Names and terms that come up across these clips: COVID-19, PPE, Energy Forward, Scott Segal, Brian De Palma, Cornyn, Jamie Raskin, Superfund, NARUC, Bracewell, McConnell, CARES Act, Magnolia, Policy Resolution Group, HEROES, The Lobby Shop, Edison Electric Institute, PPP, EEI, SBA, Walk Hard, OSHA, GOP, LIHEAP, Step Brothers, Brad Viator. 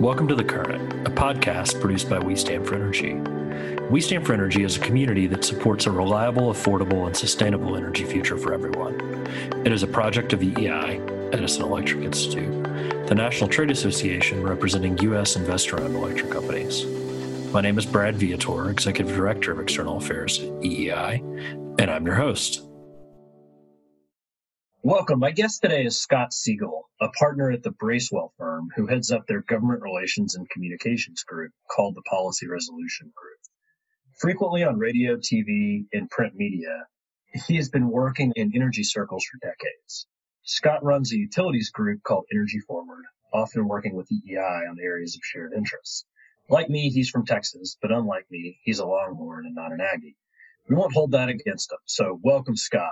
Welcome to The Current, a podcast produced by We Stand for Energy. We Stand for Energy is a community that supports a reliable, affordable, and sustainable energy future for everyone. It is a project of the EI, Edison Electric Institute, the National Trade Association representing U.S. investor-owned electric companies. My name is Brad Viator, Executive Director of External Affairs at EEI, and I'm your host. Welcome. My guest today is Scott Segal, a partner at the Bracewell firm who heads up their government relations and communications group called the Policy Resolution Group. Frequently on radio, TV, and print media, he has been working in energy circles for decades. Scott runs a utilities group called Energy Forward, often working with EEI on areas of shared interest. Like me, he's from Texas, but unlike me, he's a Longhorn and not an Aggie. We won't hold that against him, so welcome, Scott.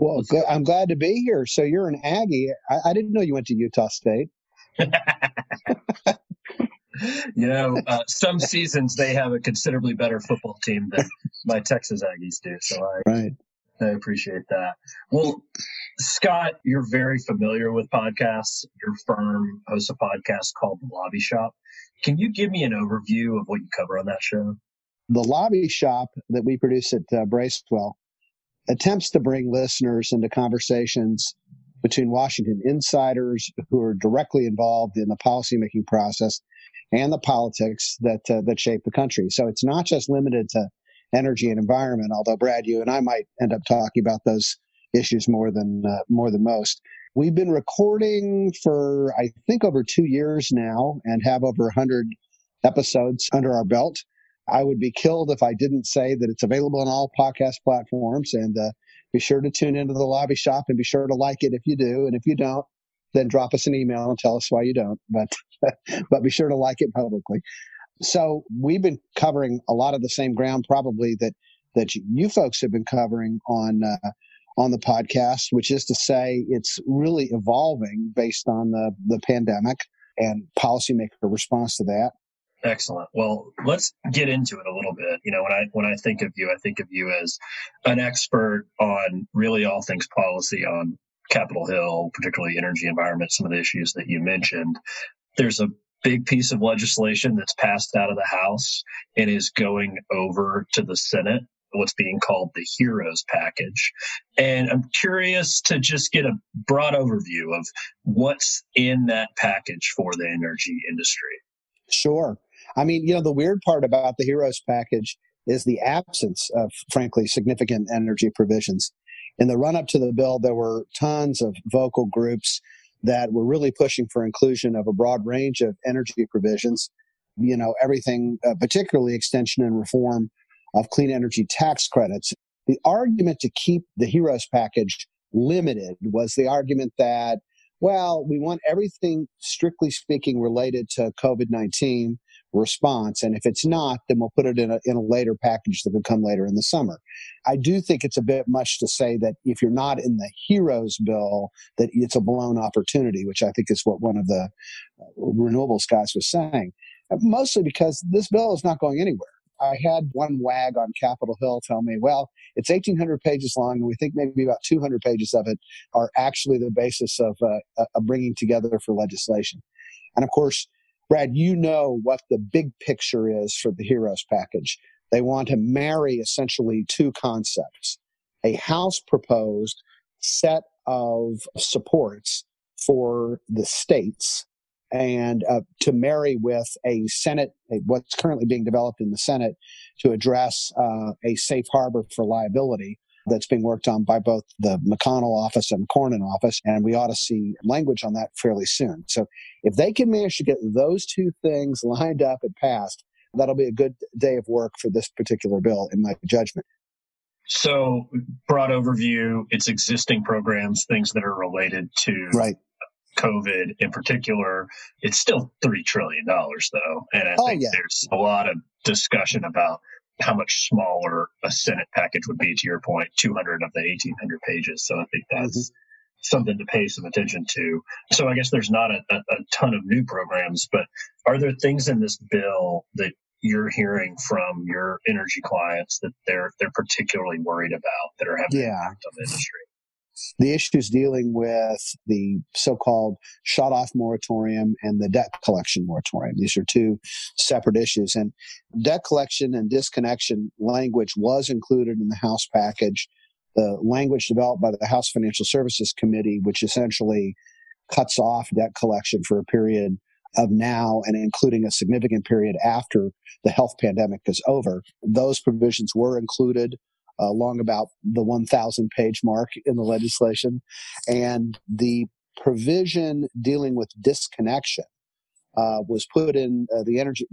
Well, I'm glad to be here. So you're an Aggie. I didn't know you went to Utah State. Some seasons they have a considerably better football team than my Texas Aggies do, so I appreciate that. Well, Scott, you're very familiar with podcasts. Your firm hosts a podcast called The Lobby Shop. Can you give me an overview of what you cover on that show? The Lobby Shop that we produce at Bracewell attempts to bring listeners into conversations between Washington insiders who are directly involved in the policymaking process and the politics that shape the country. So it's not just limited to energy and environment, although, Brad, you and I might end up talking about those issues more than most. We've been recording for, I think, over 2 years now and have over 100 episodes under our belt. I would be killed if I didn't say that it's available on all podcast platforms. And be sure to tune into The Lobby Shop and be sure to like it if you do. And if you don't, then drop us an email and tell us why you don't. But be sure to like it publicly. So we've been covering a lot of the same ground probably that you folks have been covering on the podcast, which is to say it's really evolving based on the pandemic and policymaker response to that. Excellent. Well, let's get into it a little bit. You know, when I think of you, I think of you as an expert on really all things policy on Capitol Hill, particularly energy, environment, some of the issues that you mentioned. There's a big piece of legislation that's passed out of the House and is going over to the Senate, what's being called the HEROES package. And I'm curious to just get a broad overview of what's in that package for the energy industry. Sure. I mean, you know, the weird part about the HEROES package is the absence of, frankly, significant energy provisions. In the run-up to the bill, there were tons of vocal groups that were really pushing for inclusion of a broad range of energy provisions, you know, everything, particularly extension and reform of clean energy tax credits. The argument to keep the HEROES package limited was the argument that, well, we want everything, strictly speaking, related to COVID-19 response. And if it's not, then we'll put it in a later package that would come later in the summer. I do think it's a bit much to say that if you're not in the HEROES bill, that it's a blown opportunity, which I think is what one of the renewables guys was saying, mostly because this bill is not going anywhere. I had one wag on Capitol Hill tell me, well, it's 1,800 pages long, and we think maybe about 200 pages of it are actually the basis of a bringing together for legislation. And of course, Brad, you know what the big picture is for the HEROES package. They want to marry essentially two concepts, a House-proposed set of supports for the states, and to marry with a Senate, what's currently being developed in the Senate to address a safe harbor for liability that's being worked on by both the McConnell office and Cornyn office, and we ought to see language on that fairly soon. So if they can manage to get those two things lined up and passed, that'll be a good day of work for this particular bill, in my judgment. So broad overview, it's existing programs, things that are related to COVID in particular. It's still $3 trillion, though. And I think there's a lot of discussion about how much smaller a Senate package would be, to your point, 200 of the 1,800 pages. So I think that's something to pay some attention to. So I guess there's not a ton of new programs, but are there things in this bill that you're hearing from your energy clients that they're particularly worried about that are having an impact on the industry? The issues dealing with the so-called shut-off moratorium and the debt collection moratorium. These are two separate issues. And debt collection and disconnection language was included in the House package. The language developed by the House Financial Services Committee, which essentially cuts off debt collection for a period of now and including a significant period after the health pandemic is over. Those provisions were included along about the 1,000-page mark in the legislation. And the provision dealing with disconnection was put in the Energy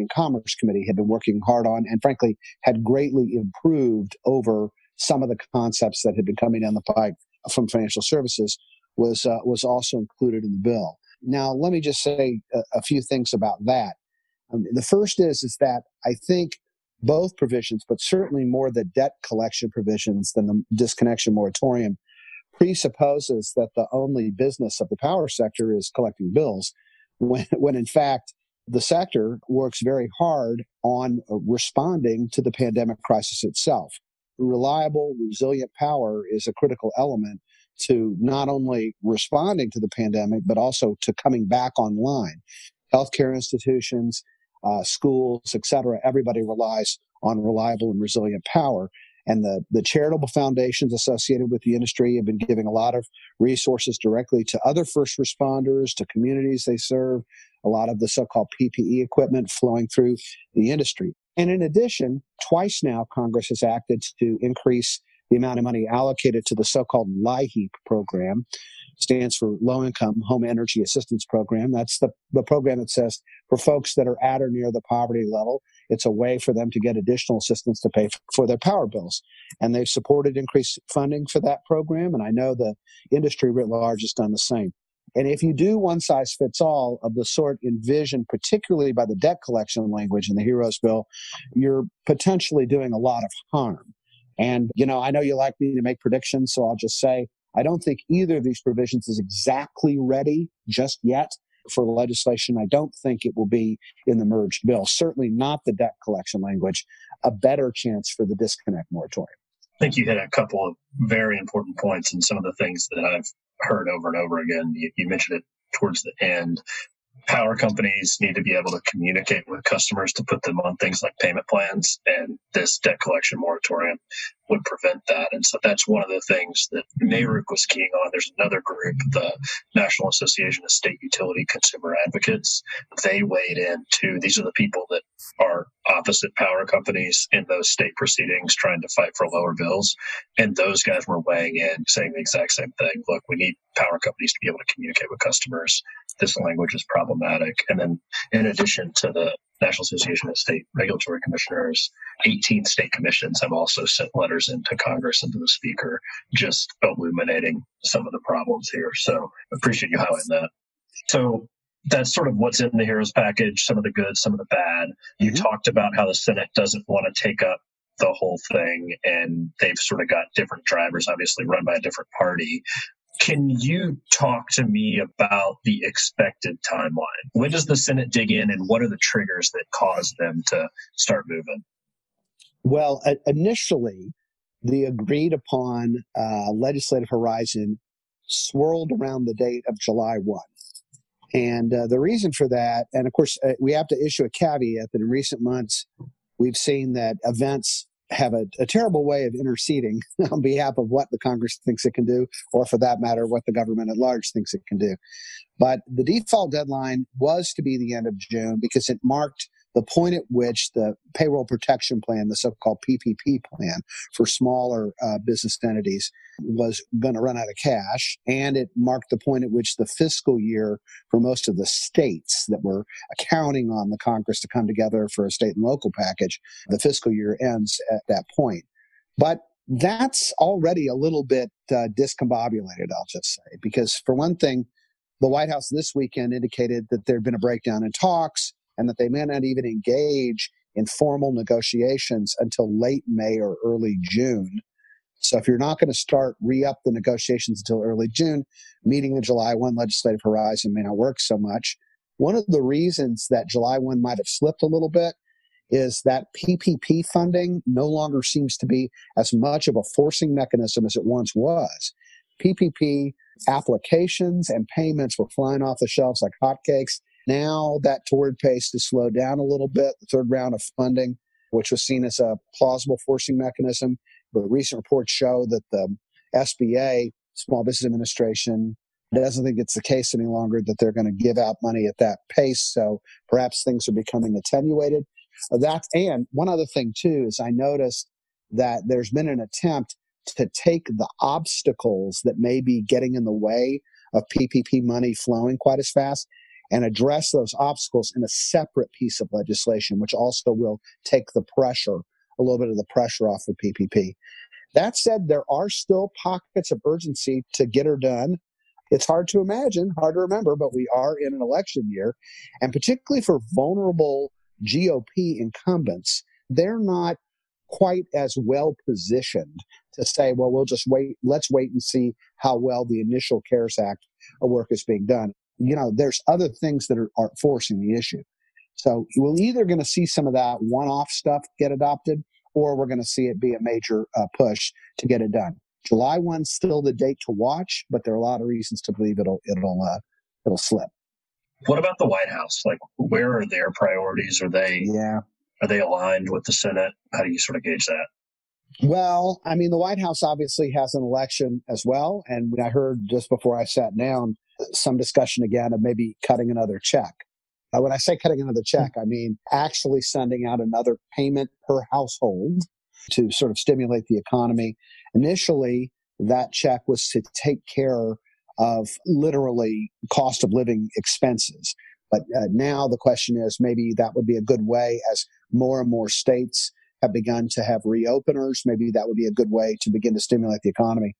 and Commerce Committee had been working hard on and, frankly, had greatly improved over some of the concepts that had been coming down the pike from financial services was also included in the bill. Now, let me just say a few things about that. The first is that I think both provisions, but certainly more the debt collection provisions than the disconnection moratorium, presupposes that the only business of the power sector is collecting bills, when in fact the sector works very hard on responding to the pandemic crisis itself. Reliable, resilient power is a critical element to not only responding to the pandemic, but also to coming back online. Healthcare institutions, schools, et cetera, everybody relies on reliable and resilient power. And the charitable foundations associated with the industry have been giving a lot of resources directly to other first responders, to communities they serve, a lot of the so-called PPE equipment flowing through the industry. And in addition, twice now, Congress has acted to increase the amount of money allocated to the so-called LIHEAP program, stands for Low-Income Home Energy Assistance Program. That's the program that says for folks that are at or near the poverty level, it's a way for them to get additional assistance to pay for their power bills. And they've supported increased funding for that program, and I know the industry writ large has done the same. And if you do one-size-fits-all of the sort envisioned, particularly by the debt collection language in the HEROES bill, you're potentially doing a lot of harm. And, you know, I know you like me to make predictions, so I'll just say I don't think either of these provisions is exactly ready just yet for legislation. I don't think it will be in the merged bill, certainly not the debt collection language, a better chance for the disconnect moratorium. I think you hit a couple of very important points and some of the things that I've heard over and over again. You mentioned it towards the end. Power companies need to be able to communicate with customers to put them on things like payment plans, and this debt collection moratorium would prevent that. And so that's one of the things that NARUC was keying on. There's another group, the National Association of State Utility Consumer Advocates. They weighed in too. These are the people that are opposite power companies in those state proceedings trying to fight for lower bills. And those guys were weighing in, saying the exact same thing. Look, we need power companies to be able to communicate with customers. This language is problematic. And then in addition to the National Association of State Regulatory Commissioners, 18 state commissions have also sent letters into Congress and to the Speaker, just illuminating some of the problems here. So I appreciate you highlighting that. So that's sort of what's in the HEROES package, some of the good, some of the bad. You talked about how the Senate doesn't want to take up the whole thing, and they've sort of got different drivers, obviously run by a different party. Can you talk to me about the expected timeline? When does the Senate dig in, and what are the triggers that cause them to start moving? Well, initially, the agreed-upon legislative horizon swirled around the date of July 1. And the reason for that, and of course, we have to issue a caveat that in recent months, we've seen that events have a terrible way of interceding on behalf of what the Congress thinks it can do, or for that matter, what the government at large thinks it can do. But the default deadline was to be the end of June because it marked the point at which the payroll protection plan, the so-called PPP plan for smaller business entities, was going to run out of cash. And it marked the point at which the fiscal year for most of the states that were counting on the Congress to come together for a state and local package, the fiscal year ends at that point. But that's already a little bit discombobulated, I'll just say, because for one thing, the White House this weekend indicated that there had been a breakdown in talks, and that they may not even engage in formal negotiations until late May or early June. So if you're not going to start re-up the negotiations until early June, meeting the July 1 legislative horizon may not work so much. One of the reasons that July 1 might have slipped a little bit is that PPP funding no longer seems to be as much of a forcing mechanism as it once was. PPP applications and payments were flying off the shelves like hotcakes. Now that torrid pace has slowed down a little bit. The third round of funding, which was seen as a plausible forcing mechanism, but recent reports show that the SBA, Small Business Administration, doesn't think it's the case any longer that they're going to give out money at that pace. So perhaps things are becoming attenuated. And one other thing, too, is I noticed that there's been an attempt to take the obstacles that may be getting in the way of PPP money flowing quite as fast and address those obstacles in a separate piece of legislation, which also will take the pressure, a little bit of the pressure off of PPP. That said, there are still pockets of urgency to get her done. It's hard to imagine, hard to remember, but we are in an election year. And particularly for vulnerable GOP incumbents, they're not quite as well positioned to say, well, we'll just wait. Let's wait and see how well the initial CARES Act work is being done. You know, there's other things that are forcing the issue. So we're either going to see some of that one-off stuff get adopted, or we're going to see it be a major push to get it done. July 1's still the date to watch, but there are a lot of reasons to believe it'll slip. What about the White House? Like, where are their priorities? Are they aligned with the Senate? How do you sort of gauge that? Well, I mean, the White House obviously has an election as well, and I heard just before I sat down some discussion again of maybe cutting another check. When I say cutting another check, I mean actually sending out another payment per household to sort of stimulate the economy. Initially, that check was to take care of literally cost of living expenses. But now the question is maybe that would be a good way, as more and more states have begun to have reopeners, maybe that would be a good way to begin to stimulate the economy.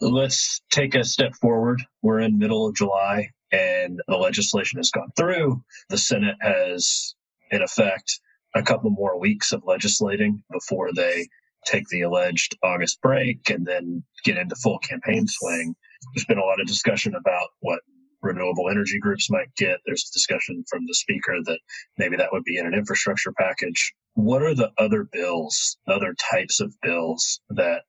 Let's take a step forward. We're in middle of July, and the legislation has gone through. The Senate has, in effect, a couple more weeks of legislating before they take the alleged August break and then get into full campaign swing. There's been a lot of discussion about what renewable energy groups might get. There's discussion from the speaker that maybe that would be in an infrastructure package. What are the other bills, other types of bills that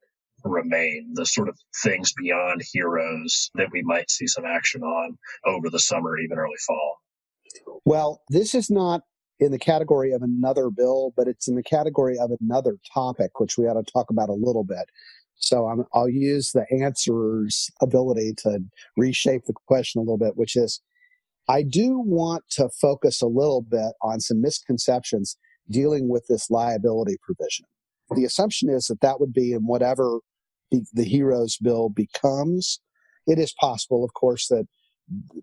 remain, the sort of things beyond HEROES that we might see some action on over the summer, even early fall? Well, this is not in the category of another bill, but it's in the category of another topic, which we ought to talk about a little bit. So I'll use the answerer's ability to reshape the question a little bit, which is, I do want to focus a little bit on some misconceptions dealing with this liability provision. The assumption is that would be in whatever the HEROES bill becomes. It is possible, of course, that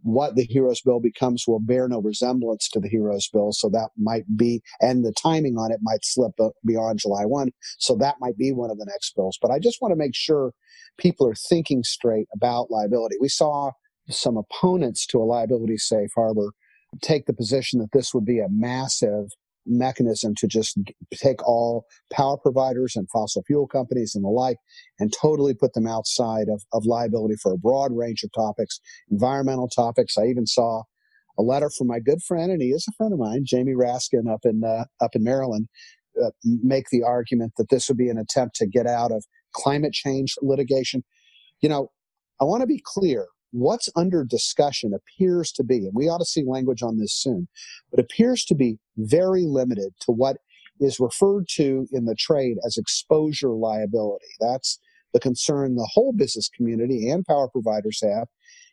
what the HEROES bill becomes will bear no resemblance to the HEROES bill. So that might be, and the timing on it might slip up beyond July 1. So that might be one of the next bills. But I just want to make sure people are thinking straight about liability. We saw some opponents to a liability safe harbor take the position that this would be a massive mechanism to just take all power providers and fossil fuel companies and the like and totally put them outside of liability for a broad range of topics, environmental topics. I even saw a letter from my good friend, and he is a friend of mine, Jamie Raskin up in Maryland, make the argument that this would be an attempt to get out of climate change litigation. You know, I want to be clear. What's under discussion appears to be, and we ought to see language on this soon, but appears to be very limited to what is referred to in the trade as exposure liability. That's the concern the whole business community and power providers have.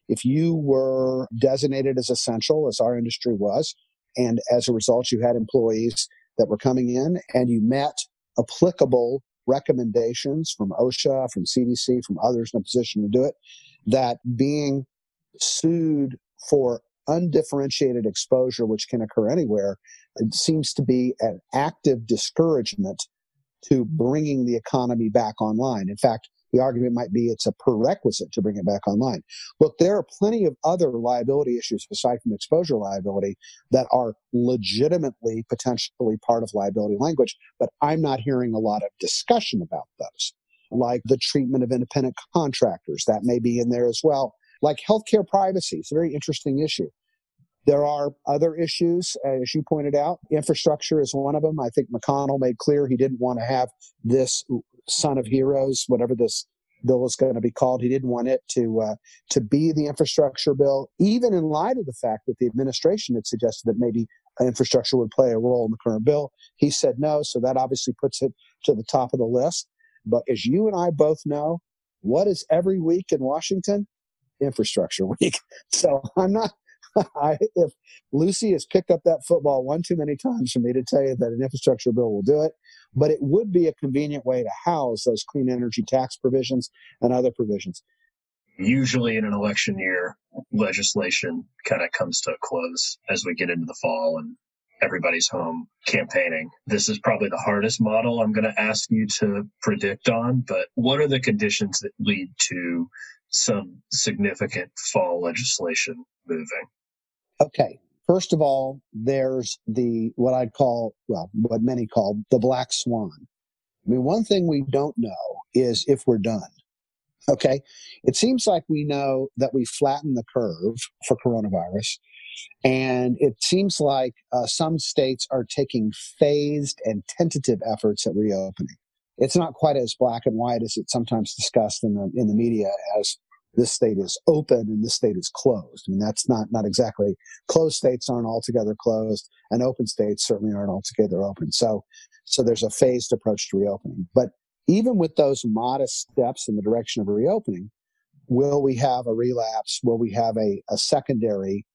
If you were designated as essential, as our industry was, and as a result you had employees that were coming in and you met applicable recommendations from OSHA, from CDC, from others in a position to do it, that being sued for undifferentiated exposure, which can occur anywhere, it seems to be an active discouragement to bringing the economy back online. In fact, the argument might be it's a prerequisite to bring it back online. Look, there are plenty of other liability issues aside from exposure liability that are legitimately potentially part of liability language, but I'm not hearing a lot of discussion about those. Like the treatment of independent contractors, that may be in there as well. Like healthcare privacy, it's a very interesting issue. There are other issues, as you pointed out. Infrastructure is one of them. I think McConnell made clear he didn't want to have this son of HEROES, whatever this bill is going to be called. He didn't want it to be the infrastructure bill, even in light of the fact that the administration had suggested that maybe infrastructure would play a role in the current bill. He said no, so that obviously puts it to the top of the list. But as you and I both know, what is every week in Washington? Infrastructure week. So I'm not, if Lucy has picked up that football one too many times for me to tell you that an infrastructure bill will do it, but it would be a convenient way to house those clean energy tax provisions and other provisions. Usually in an election year, legislation kind of comes to a close as we get into the fall and everybody's home campaigning. This is probably the hardest model I'm going to ask you to predict on, but what are the conditions that lead to some significant fall legislation moving? Okay. First of all, there's the, what many call the black swan. I mean, one thing we don't know is if we're done. Okay. It seems like we know that we flattened the curve for coronavirus. And it seems like some states are taking phased and tentative efforts at reopening. It's not quite as black and white as it's sometimes discussed in the media as this state is open and this state is closed. I mean, that's not exactly. Closed states aren't altogether closed, and open states certainly aren't altogether open. So there's a phased approach to reopening. But even with those modest steps in the direction of a reopening, will we have a relapse? Will we have a secondary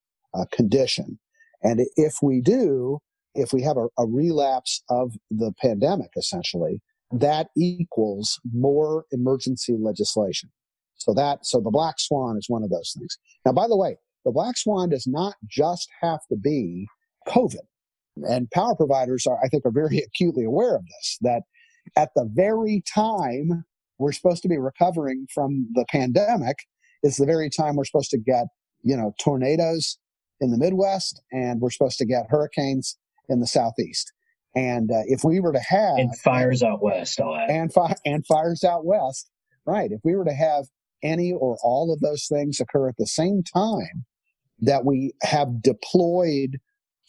condition? And if we do, if we have a relapse of the pandemic, essentially, that equals more emergency legislation. So the black swan is one of those things. Now, by the way, the black swan does not just have to be COVID. And power providers are very acutely aware of this, that at the very time we're supposed to be recovering from the pandemic is the very time we're supposed to get, tornadoes in the Midwest, and we're supposed to get hurricanes in the Southeast. And if we were to have... And fires out west. And fires out west. Right. If we were to have any or all of those things occur at the same time, that we have deployed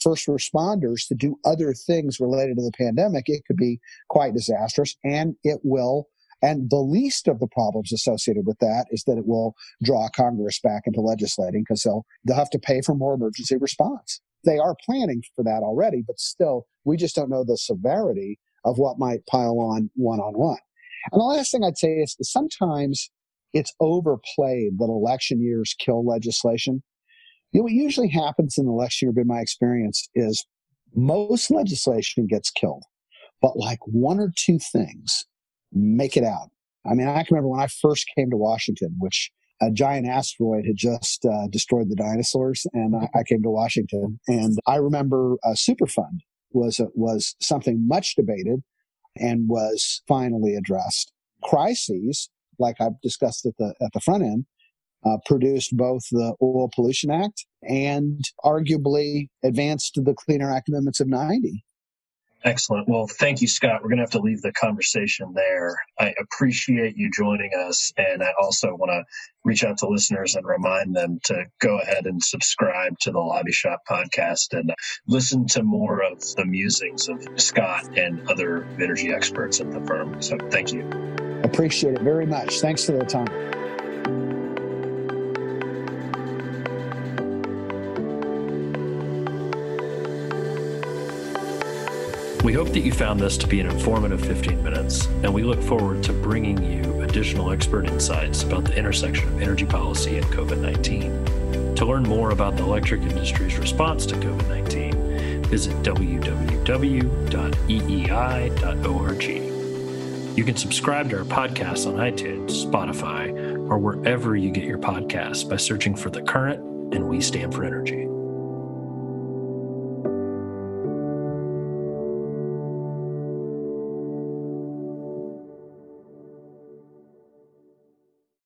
first responders to do other things related to the pandemic, it could be quite disastrous. And it will. And the least of the problems associated with that is that it will draw Congress back into legislating, because they'll have to pay for more emergency response. They are planning for that already, but still, we just don't know the severity of what might pile on one-on-one. And the last thing I'd say is sometimes it's overplayed that election years kill legislation. What usually happens in the election year, been my experience, is most legislation gets killed, but like one or two things make it out. I mean, I can remember when I first came to Washington, which a giant asteroid had just destroyed the dinosaurs, and I came to Washington. And I remember Superfund was something much debated and was finally addressed. Crises, like I've discussed at the front end, produced both the Oil Pollution Act and arguably advanced the Clean Air Act amendments of 90. Excellent. Well, thank you, Scott. We're going to have to leave the conversation there. I appreciate you joining us. And I also want to reach out to listeners and remind them to go ahead and subscribe to the Lobby Shop podcast and listen to more of the musings of Scott and other energy experts at the firm. So thank you. Appreciate it very much. Thanks for the time. We hope that you found this to be an informative 15 minutes, and we look forward to bringing you additional expert insights about the intersection of energy policy and COVID-19. To learn more about the electric industry's response to COVID-19, visit www.eei.org. You can subscribe to our podcast on iTunes, Spotify, or wherever you get your podcasts by searching for The Current and We Stand for Energy.